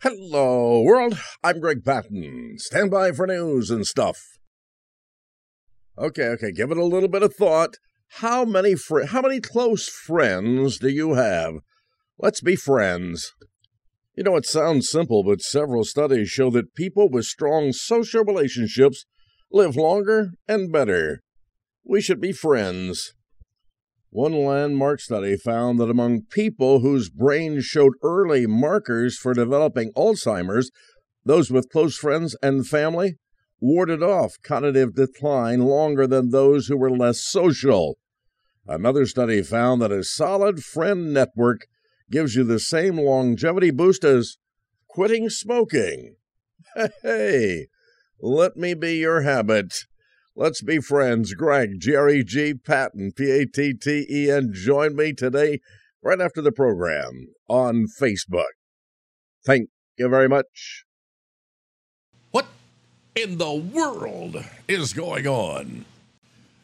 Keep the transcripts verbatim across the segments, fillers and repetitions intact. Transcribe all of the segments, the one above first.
Hello, world. I'm Greg Patten. Stand by for news and stuff. Okay, okay, give it a little bit of thought. How many fr- how many close friends do you have? Let's be friends. You know, it sounds simple, but several studies show that people with strong social relationships live longer and better. We should be friends. One landmark study found that among people whose brains showed early markers for developing Alzheimer's, those with close friends and family warded off cognitive decline longer than those who were less social. Another study found that a solid friend network gives you the same longevity boost as quitting smoking. Hey, let me be your habit. Let's be friends. Greg, Jerry G. Patten, P A T T E N. Join me today right after the program on Facebook. Thank you very much. What in the world is going on?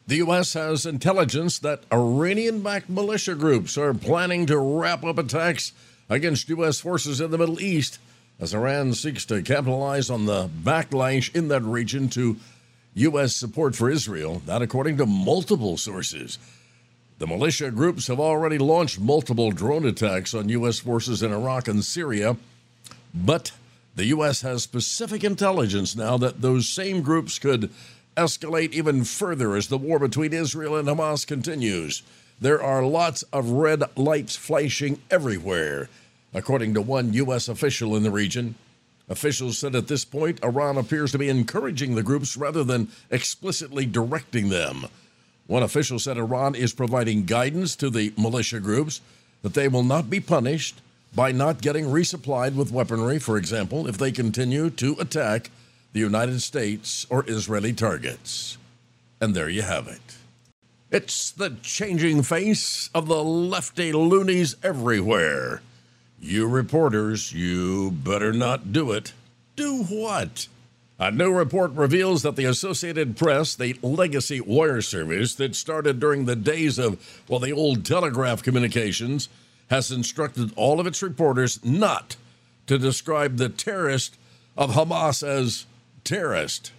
The U S has intelligence that Iranian-backed militia groups are planning to wrap up attacks against U S forces in the Middle East as Iran seeks to capitalize on the backlash in that region to U S support for Israel, that according to multiple sources. The militia groups have already launched multiple drone attacks on U S forces in Iraq and Syria, but the U S has specific intelligence now that those same groups could escalate even further as the war between Israel and Hamas continues. There are lots of red lights flashing everywhere, according to one U S official in the region. Officials said at this point, Iran appears to be encouraging the groups rather than explicitly directing them. One official said Iran is providing guidance to the militia groups that they will not be punished by not getting resupplied with weaponry, for example, if they continue to attack the United States or Israeli targets. And there you have it. It's the changing face of the lefty loonies everywhere. You reporters, you better not do it. Do what? A new report reveals that the Associated Press, the legacy wire service that started during the days of, well, the old telegraph communications, has instructed all of its reporters not to describe the terrorist of Hamas as terrorist.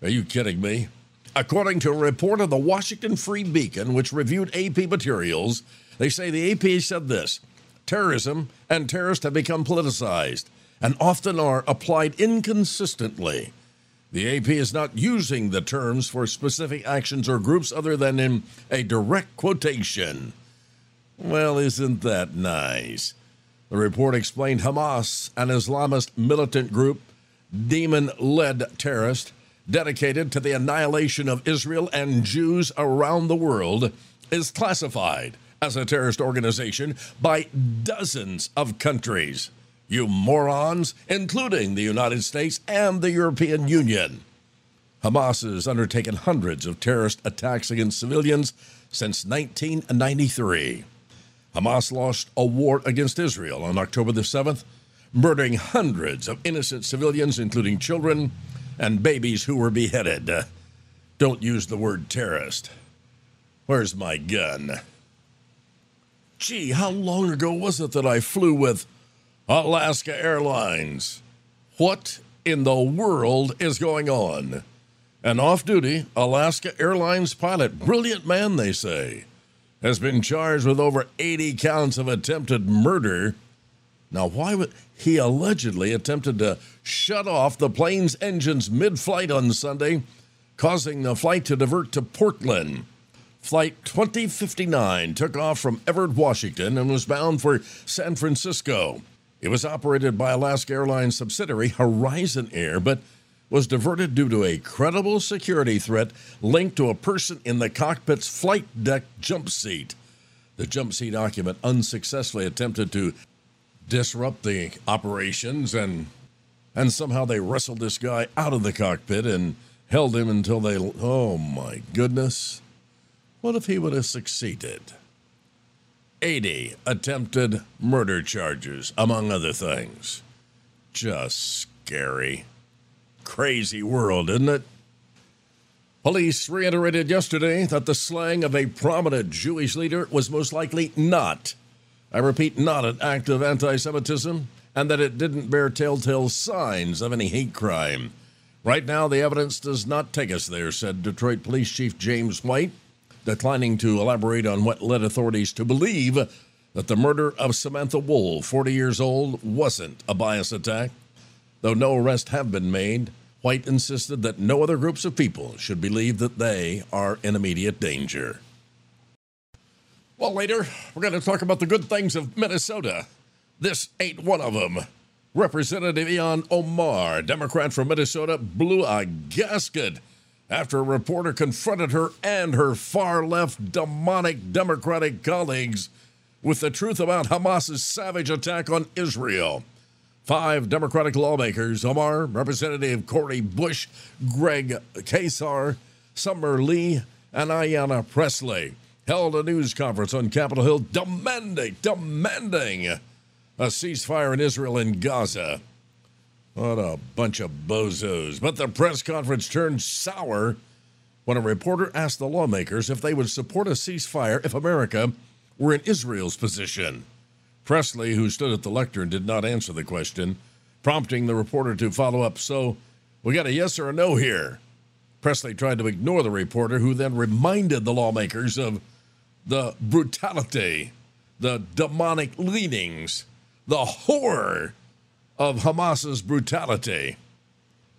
Are you kidding me? According to a report of the Washington Free Beacon, which reviewed A P materials, they say the A P said this: terrorism and terrorists have become politicized and often are applied inconsistently. The A P is not using the terms for specific actions or groups other than in a direct quotation. Well, isn't that nice? The report explained Hamas, an Islamist militant group, demon-led terrorist dedicated to the annihilation of Israel and Jews around the world, is classified as a terrorist organization by dozens of countries, you morons, including the United States and the European Union. Hamas has undertaken hundreds of terrorist attacks against civilians since nineteen ninety-three. Hamas launched a war against Israel on October the seventh, murdering hundreds of innocent civilians, including children and babies who were beheaded. Uh, don't use the word terrorist. Where's my gun? Gee, how long ago was it that I flew with Alaska Airlines? What in the world is going on? An off-duty Alaska Airlines pilot, brilliant man, they say, has been charged with over eighty counts of attempted murder. Now, why would he allegedly attempted to shut off the plane's engines mid-flight on Sunday, causing the flight to divert to Portland? Flight twenty fifty-nine took off from Everett, Washington, and was bound for San Francisco. It was operated by Alaska Airlines subsidiary Horizon Air, but was diverted due to a credible security threat linked to a person in the cockpit's flight deck jump seat. The jump seat occupant unsuccessfully attempted to disrupt the operations, and and somehow they wrestled this guy out of the cockpit and held him until they... Oh, my goodness. What if he would have succeeded? eighty attempted murder charges, among other things. Just scary. Crazy world, isn't it? Police reiterated yesterday that the slaying of a prominent Jewish leader was most likely not, I repeat, not an act of anti-Semitism, and that it didn't bear telltale signs of any hate crime. Right now, the evidence does not take us there, said Detroit Police Chief James White, declining to elaborate on what led authorities to believe that the murder of Samantha Wool, forty years old, wasn't a bias attack. Though no arrests have been made, White insisted that no other groups of people should believe that they are in immediate danger. Well, later, we're going to talk about the good things of Minnesota. This ain't one of them. Representative Ilhan Omar, Democrat from Minnesota, blew a gasket after a reporter confronted her and her far-left demonic Democratic colleagues with the truth about Hamas's savage attack on Israel. Five Democratic lawmakers, Omar, Representative Cory Bush, Greg Kesar, Summer Lee, and Ayanna Presley, held a news conference on Capitol Hill demanding, demanding a ceasefire in Israel and Gaza. What a bunch of bozos. But the press conference turned sour when a reporter asked the lawmakers if they would support a ceasefire if America were in Israel's position. Presley, who stood at the lectern, did not answer the question, prompting the reporter to follow up, so we got a yes or a no here. Presley tried to ignore the reporter, who then reminded the lawmakers of the brutality, the demonic leanings, the horror of Hamas's brutality.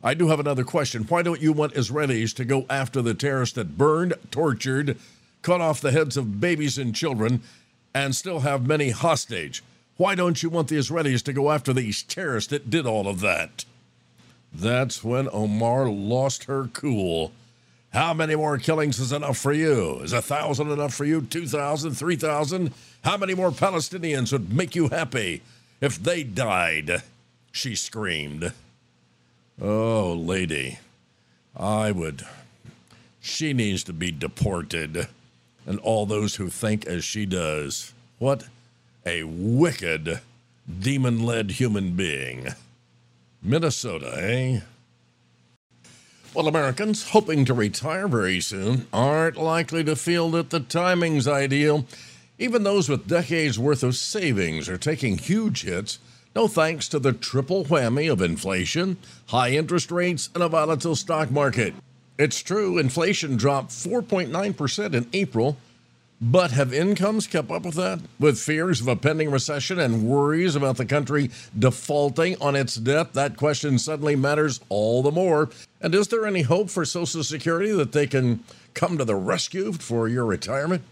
I do have another question. Why don't you want Israelis to go after the terrorists that burned, tortured, cut off the heads of babies and children, and still have many hostage? Why don't you want the Israelis to go after these terrorists that did all of that? That's when Omar lost her cool. How many more killings is enough for you? Is a thousand enough for you? Two thousand? Three thousand? How many more Palestinians would make you happy if they died? She screamed. Oh, lady, I would. She needs to be deported. And all those who think as she does. What a wicked, demon-led human being. Minnesota, eh? Well, Americans hoping to retire very soon aren't likely to feel that the timing's ideal. Even those with decades' worth of savings are taking huge hits, no thanks to the triple whammy of inflation, high interest rates, and a volatile stock market. It's true, inflation dropped four point nine percent in April, but have incomes kept up with that? With fears of a pending recession and worries about the country defaulting on its debt, that question suddenly matters all the more. And is there any hope for Social Security that they can come to the rescue for your retirement?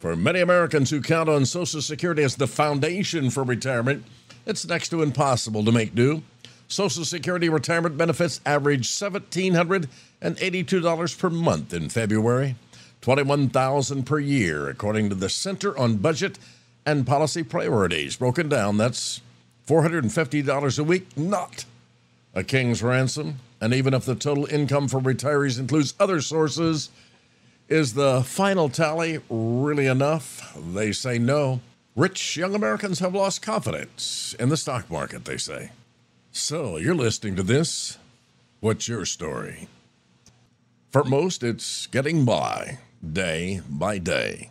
For many Americans who count on Social Security as the foundation for retirement, it's next to impossible to make do. Social Security retirement benefits averaged one thousand seven hundred eighty-two dollars per month in February, twenty-one thousand dollars per year, according to the Center on Budget and Policy Priorities. Broken down, that's four hundred fifty dollars a week, not a king's ransom. And even if the total income for retirees includes other sources, is the final tally really enough? They say no. Rich young Americans have lost confidence in the stock market, they say. So, you're listening to this. What's your story? For most, it's getting by, day by day.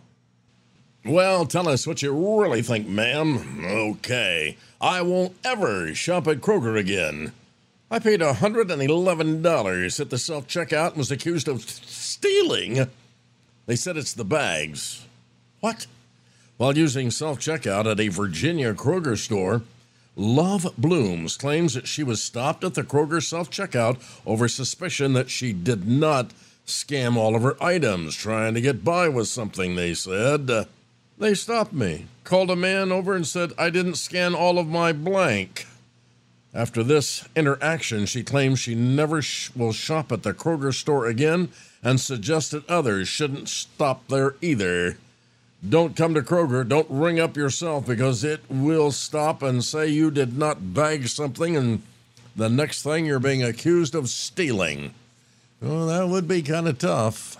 Well, tell us what you really think, ma'am. Okay, I won't ever shop at Kroger again. I paid one hundred eleven dollars at the self-checkout and was accused of stealing. They said it's the bags. What? While using self-checkout at a Virginia Kroger store, Love Blooms claims that she was stopped at the Kroger self-checkout over suspicion that she did not scam all of her items, trying to get by with something, they said. Uh, they stopped me, called a man over and said, I didn't scan all of my blank. After this interaction, she claims she never sh- will shop at the Kroger store again and suggested others shouldn't stop there either. Don't come to Kroger. Don't ring up yourself because it will stop and say you did not bag something and the next thing you're being accused of stealing. Well, that would be kind of tough.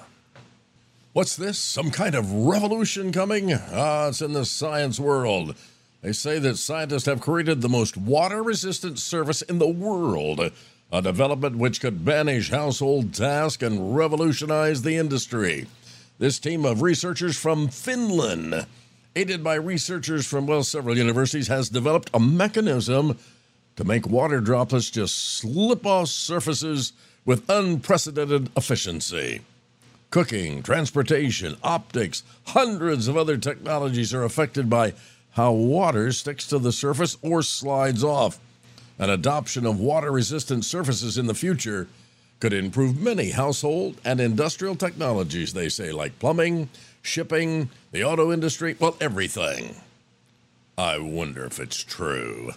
What's this? Some kind of revolution coming? Ah, it's in the science world. They say that scientists have created the most water-resistant surface in the world, a development which could banish household tasks and revolutionize the industry. This team of researchers from Finland, aided by researchers from, well, several universities, has developed a mechanism to make water droplets just slip off surfaces with unprecedented efficiency. Cooking, transportation, optics, hundreds of other technologies are affected by how water sticks to the surface or slides off. An adoption of water-resistant surfaces in the future could improve many household and industrial technologies, they say, like plumbing, shipping, the auto industry, well, everything. I wonder if it's true.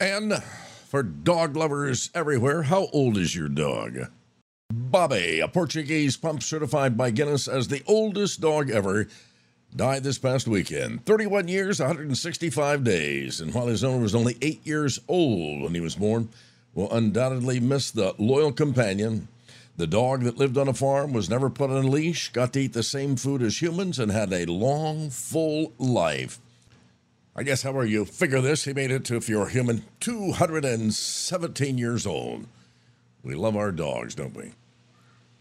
And for dog lovers everywhere, how old is your dog? Bobby, a Portuguese pump certified by Guinness as the oldest dog ever, died this past weekend. thirty-one years, one hundred sixty-five days. And while his owner was only eight years old when he was born, will undoubtedly miss the loyal companion. The dog that lived on a farm, was never put on a leash, got to eat the same food as humans, and had a long, full life. I guess however you figure this, he made it to, if you're human, two hundred seventeen years old. We love our dogs, don't we?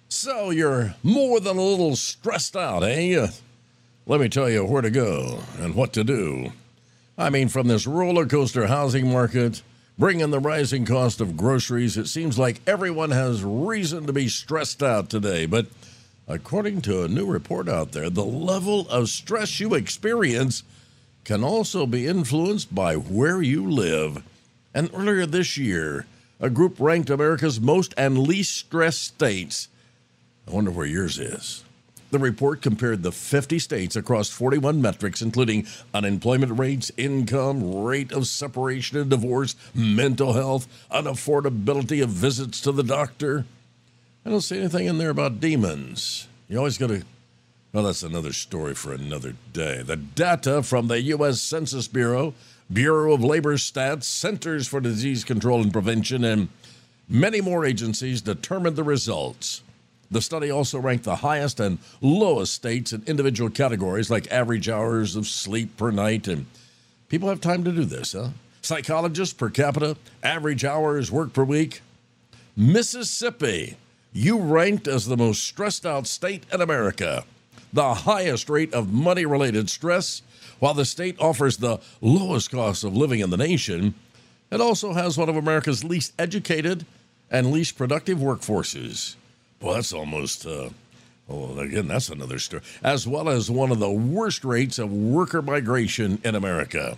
So you're more than a little stressed out, eh? Let me tell you where to go and what to do. I mean, from this roller coaster housing market, bring in the rising cost of groceries, it seems like everyone has reason to be stressed out today. But according to a new report out there, the level of stress you experience can also be influenced by where you live. And earlier this year, a group ranked America's most and least stressed states. I wonder where yours is. The report compared the fifty states across forty-one metrics, including unemployment rates, income, rate of separation and divorce, mental health, unaffordability of visits to the doctor. I don't see anything in there about demons. You always got to... Well, that's another story for another day. The data from the U S Census Bureau, Bureau of Labor Stats, Centers for Disease Control and Prevention, and many more agencies determined the results. The study also ranked the highest and lowest states in individual categories like average hours of sleep per night. And people have time to do this, huh? Psychologists per capita, average hours worked per week. Mississippi, you ranked as the most stressed out state in America. The highest rate of money-related stress. While the state offers the lowest cost of living in the nation, it also has one of America's least educated and least productive workforces. Well, that's almost, uh, well, again, that's another story, as well as one of the worst rates of worker migration in America.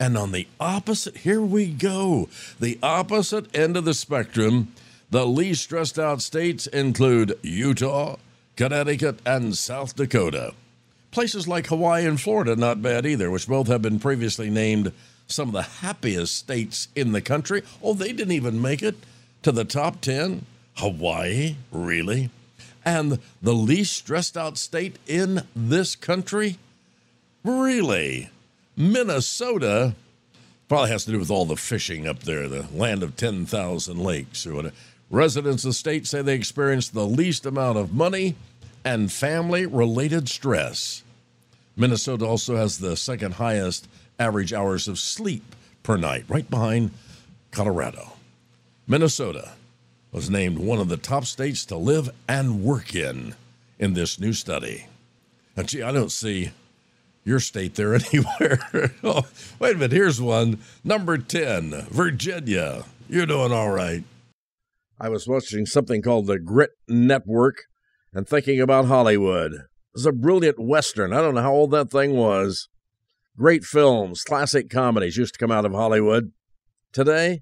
And on the opposite, here we go, the opposite end of the spectrum, the least stressed out states include Utah, Connecticut, and South Dakota. Places like Hawaii and Florida, not bad either, which both have been previously named some of the happiest states in the country. Oh, they didn't even make it to the top ten. Hawaii, really? And the least stressed out state in this country? Really? Minnesota? Probably has to do with all the fishing up there, the land of ten thousand lakes or whatever. Residents of the state say they experience the least amount of money and family-related stress. Minnesota also has the second highest average hours of sleep per night, right behind Colorado. Minnesota was named one of the top states to live and work in in this new study. Now, gee, I don't see your state there anywhere. Oh, wait a minute, here's one. Number ten, Virginia. You're doing all right. I was watching something called The Grit Network and thinking about Hollywood. It was a brilliant Western. I don't know how old that thing was. Great films, classic comedies used to come out of Hollywood. Today,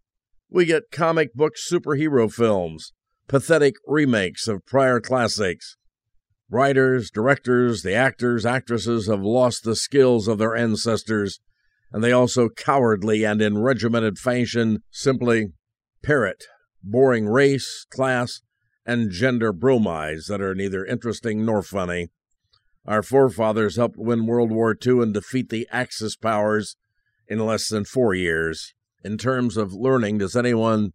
we get comic book superhero films, pathetic remakes of prior classics. Writers, directors, the actors, actresses have lost the skills of their ancestors, and they also cowardly and in regimented fashion simply parrot boring race, class, and gender bromides that are neither interesting nor funny. Our forefathers helped win World War Two and defeat the Axis powers in less than four years. In terms of learning, does anyone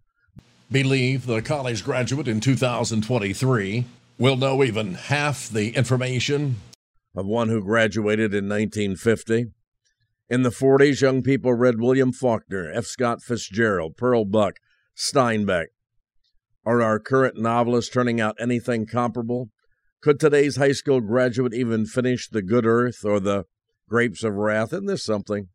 believe the college graduate in two thousand twenty-three will know even half the information of one who graduated in nineteen fifty? In the forties, young people read William Faulkner, F. Scott Fitzgerald, Pearl Buck, Steinbeck. Are our current novelists turning out anything comparable? Could today's high school graduate even finish The Good Earth or The Grapes of Wrath? Isn't this something?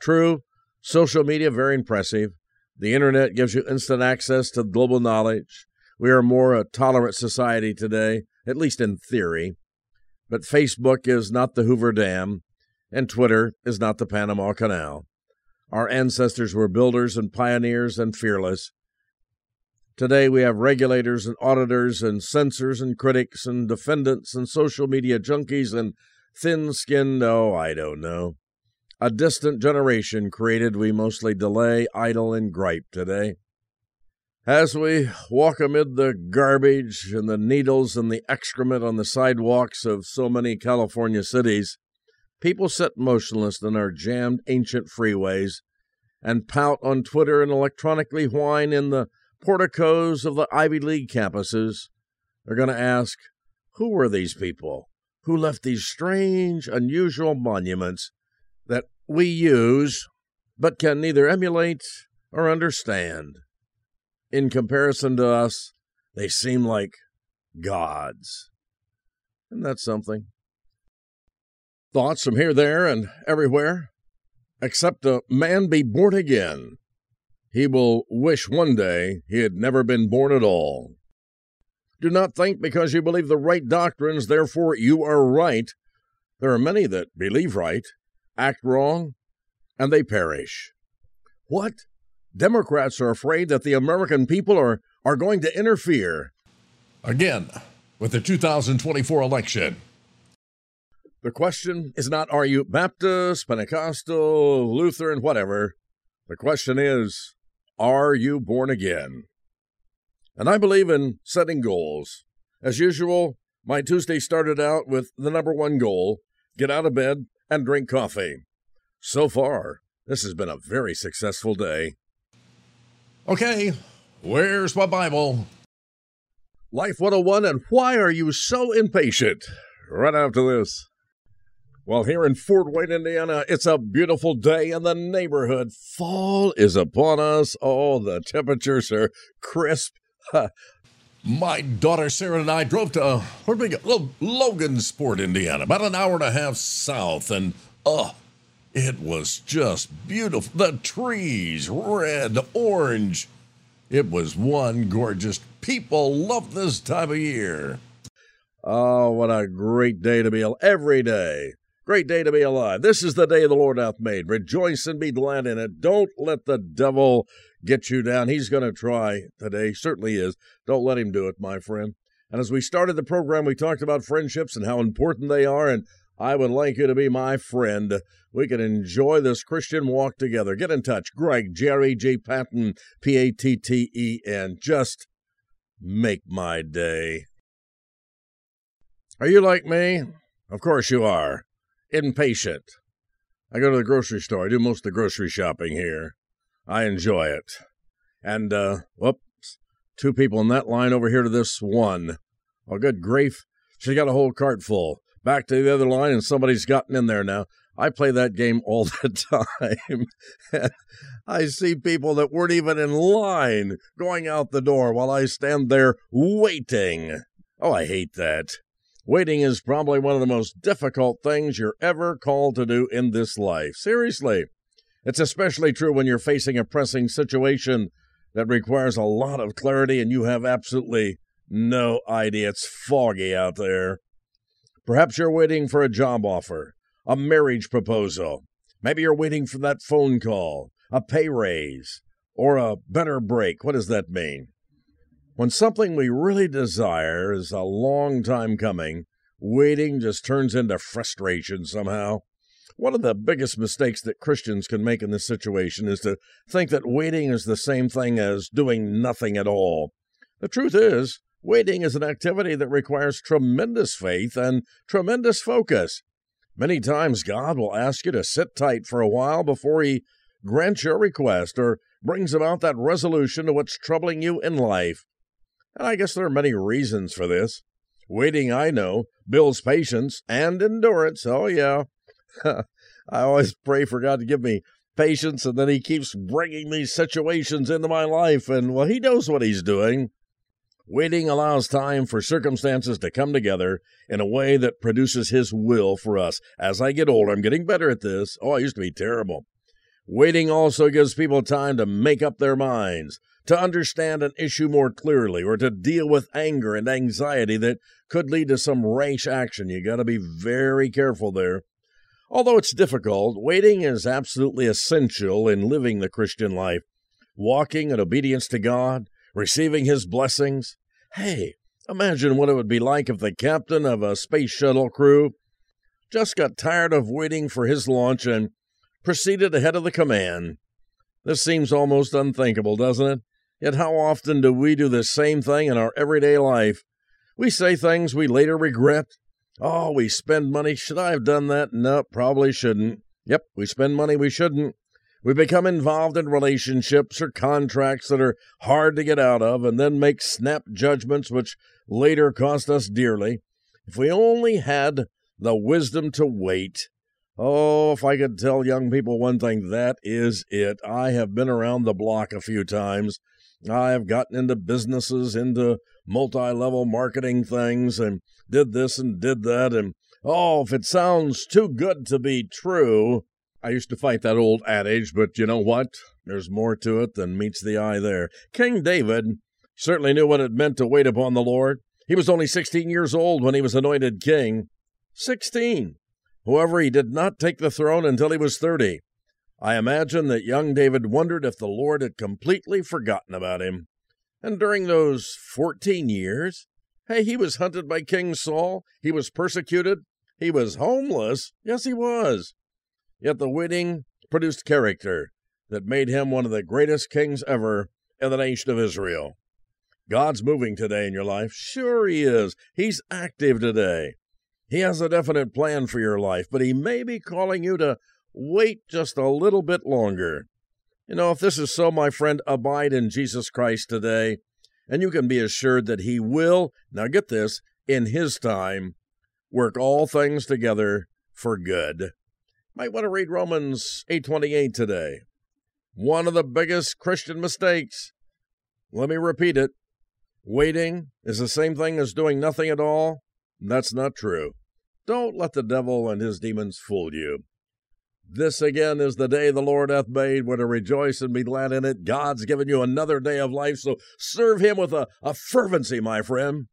True, Social media, very impressive. The internet gives you instant access to global knowledge. We are more a tolerant society today, at least in theory. But Facebook is not the Hoover Dam, and Twitter is not the Panama Canal. Our ancestors were builders and pioneers and fearless. Today we have regulators and auditors and censors and critics and defendants and social media junkies and thin-skinned, oh, I don't know. A distant generation created we mostly delay, idle, and gripe today. As we walk amid the garbage and the needles and the excrement on the sidewalks of so many California cities, people sit motionless in our jammed ancient freeways and pout on Twitter and electronically whine in the porticos of the Ivy League campuses. They're going to ask, who were these people who left these strange, unusual monuments that we use but can neither emulate or understand? In comparison to us, they seem like gods. Isn't that something? Thoughts from here, there, and everywhere. Except a man be born again, he will wish one day he had never been born at all. Do not think because you believe the right doctrines, therefore you are right. There are many that believe right, act wrong, and they perish. What? Democrats are afraid that the American people are, are going to interfere. Again, with the two thousand twenty-four election. The question is not, are you Baptist, Pentecostal, Lutheran, whatever. The question is, are you born again? And I believe in setting goals. As usual, my Tuesday started out with the number one goal, get out of bed and drink coffee. So far, this has been a very successful day. Okay, where's my Bible? Life one oh one, and why are you so impatient? Right after this. Well, here in Fort Wayne, Indiana, it's a beautiful day in the neighborhood. Fall is upon us. Oh, the temperatures are crisp. My daughter Sarah and I drove to, uh, where'd we go? L- Logansport, Indiana, about an hour and a half south, and uh it was just beautiful. The trees, red, orange. It was one gorgeous. People love this time of year. Oh, what a great day to be alive. Every day. Great day to be alive. This is the day the Lord hath made. Rejoice and be glad in it. Don't let the devil get you down. He's going to try today. Certainly is. Don't let him do it, my friend. And as we started the program, we talked about friendships and how important they are, and I would like you to be my friend. We can enjoy this Christian walk together. Get in touch. Greg, Jerry, J. Patten, P A T T E N. Just make my day. Are you like me? Of course you are. Impatient. I go to the grocery store. I do most of the grocery shopping here. I enjoy it. And, uh, whoops, two people in that line over here to this one. Oh, good grief. She's got a whole cart full. Back to the other line, and somebody's gotten in there now. I play that game all the time. I see people that weren't even in line going out the door while I stand there waiting. Oh, I hate that. Waiting is probably one of the most difficult things you're ever called to do in this life. Seriously. It's especially true when you're facing a pressing situation that requires a lot of clarity and you have absolutely no idea. It's foggy out there. Perhaps you're waiting for a job offer, a marriage proposal. Maybe you're waiting for that phone call, a pay raise, or a better break. What does that mean? When something we really desire is a long time coming, waiting just turns into frustration somehow. One of the biggest mistakes that Christians can make in this situation is to think that waiting is the same thing as doing nothing at all. The truth is, waiting is an activity that requires tremendous faith and tremendous focus. Many times God will ask you to sit tight for a while before he grants your request or brings about that resolution to what's troubling you in life. And I guess there are many reasons for this. Waiting, I know, builds patience and endurance. Oh, yeah. I always pray for God to give me patience, and then he keeps bringing these situations into my life, and, well, he knows what he's doing. Waiting allows time for circumstances to come together in a way that produces his will for us. As I get older, I'm getting better at this. Oh, I used to be terrible. Waiting also gives people time to make up their minds, to understand an issue more clearly, or to deal with anger and anxiety that could lead to some rash action. You got to be very careful there. Although it's difficult, waiting is absolutely essential in living the Christian life, walking in obedience to God, receiving His blessings. Hey, imagine what it would be like if the captain of a space shuttle crew just got tired of waiting for his launch and proceeded ahead of the command. This seems almost unthinkable, doesn't it? Yet how often do we do the same thing in our everyday life? We say things we later regret. Oh, we spend money. Should I have done that? No, probably shouldn't. Yep, we spend money we shouldn't. We become involved in relationships or contracts that are hard to get out of and then make snap judgments which later cost us dearly. If we only had the wisdom to wait. Oh, if I could tell young people one thing, that is it. I have been around the block a few times. I have gotten into businesses, into multi-level marketing things, and did this and did that, and oh, if it sounds too good to be true. I used to fight that old adage, but you know what? There's more to it than meets the eye there. King David certainly knew what it meant to wait upon the Lord. He was only sixteen years old when he was anointed king. sixteen. However, he did not take the throne until he was thirty. I imagine that young David wondered if the Lord had completely forgotten about him. And during those fourteen years, hey, he was hunted by King Saul. He was persecuted. He was homeless. Yes, he was. Yet the waiting produced character that made him one of the greatest kings ever in the nation of Israel. God's moving today in your life. Sure He is. He's active today. He has a definite plan for your life, but He may be calling you to wait just a little bit longer. You know, if this is so, my friend, abide in Jesus Christ today, and you can be assured that He will, now get this, in His time, work all things together for good. Might want to read Romans eight twenty-eight today. One of the biggest Christian mistakes. Let me repeat it. Waiting is the same thing as doing nothing at all. That's not true. Don't let the devil and his demons fool you. This again is the day the Lord hath made. We're to rejoice and be glad in it. God's given you another day of life, so serve Him with a, a fervency, my friend.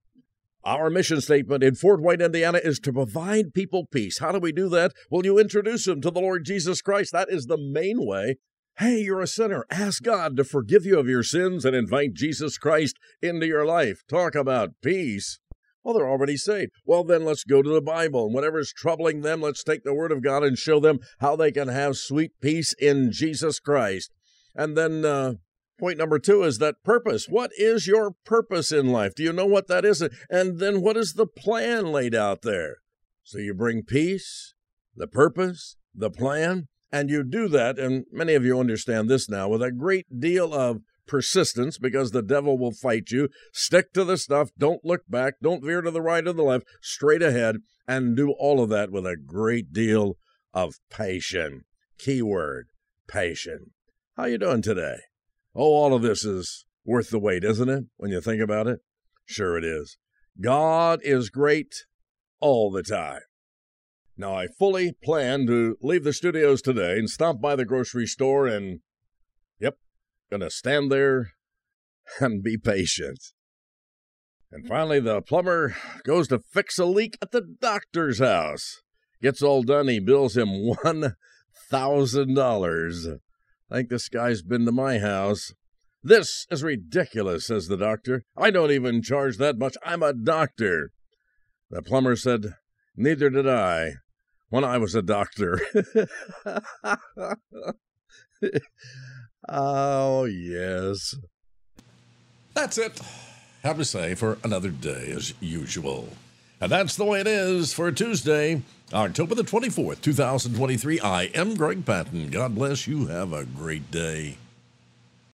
Our mission statement in Fort Wayne, Indiana, is to provide people peace. How do we do that? Well, you introduce them to the Lord Jesus Christ. That is the main way. Hey, you're a sinner. Ask God to forgive you of your sins and invite Jesus Christ into your life. Talk about peace. Well, they're already saved. Well, then let's go to the Bible. And whatever's troubling them, let's take the Word of God and show them how they can have sweet peace in Jesus Christ. And then, uh, Point number two is that purpose. What is your purpose in life? Do you know what that is? And then what is the plan laid out there? So you bring peace, the purpose, the plan, and you do that, and many of you understand this now, with a great deal of persistence because the devil will fight you. Stick to the stuff. Don't look back. Don't veer to the right or the left. Straight ahead, and do all of that with a great deal of passion. Keyword, passion. How you doing today? Oh, all of this is worth the wait, isn't it, when you think about it? Sure it is. God is great all the time. Now, I fully plan to leave the studios today and stop by the grocery store and, yep, gonna stand there and be patient. And finally, the plumber goes to fix a leak at the doctor's house. Gets all done, he bills him one thousand dollars. I think this guy's been to my house. This is ridiculous, says the doctor. I don't even charge that much. I'm a doctor. The plumber said, neither did I when I was a doctor. Oh, yes. That's it. Have to say for another day as usual. And that's the way it is for Tuesday, October the twenty-fourth, two thousand twenty-three. I am Greg Patten. God bless you. Have a great day.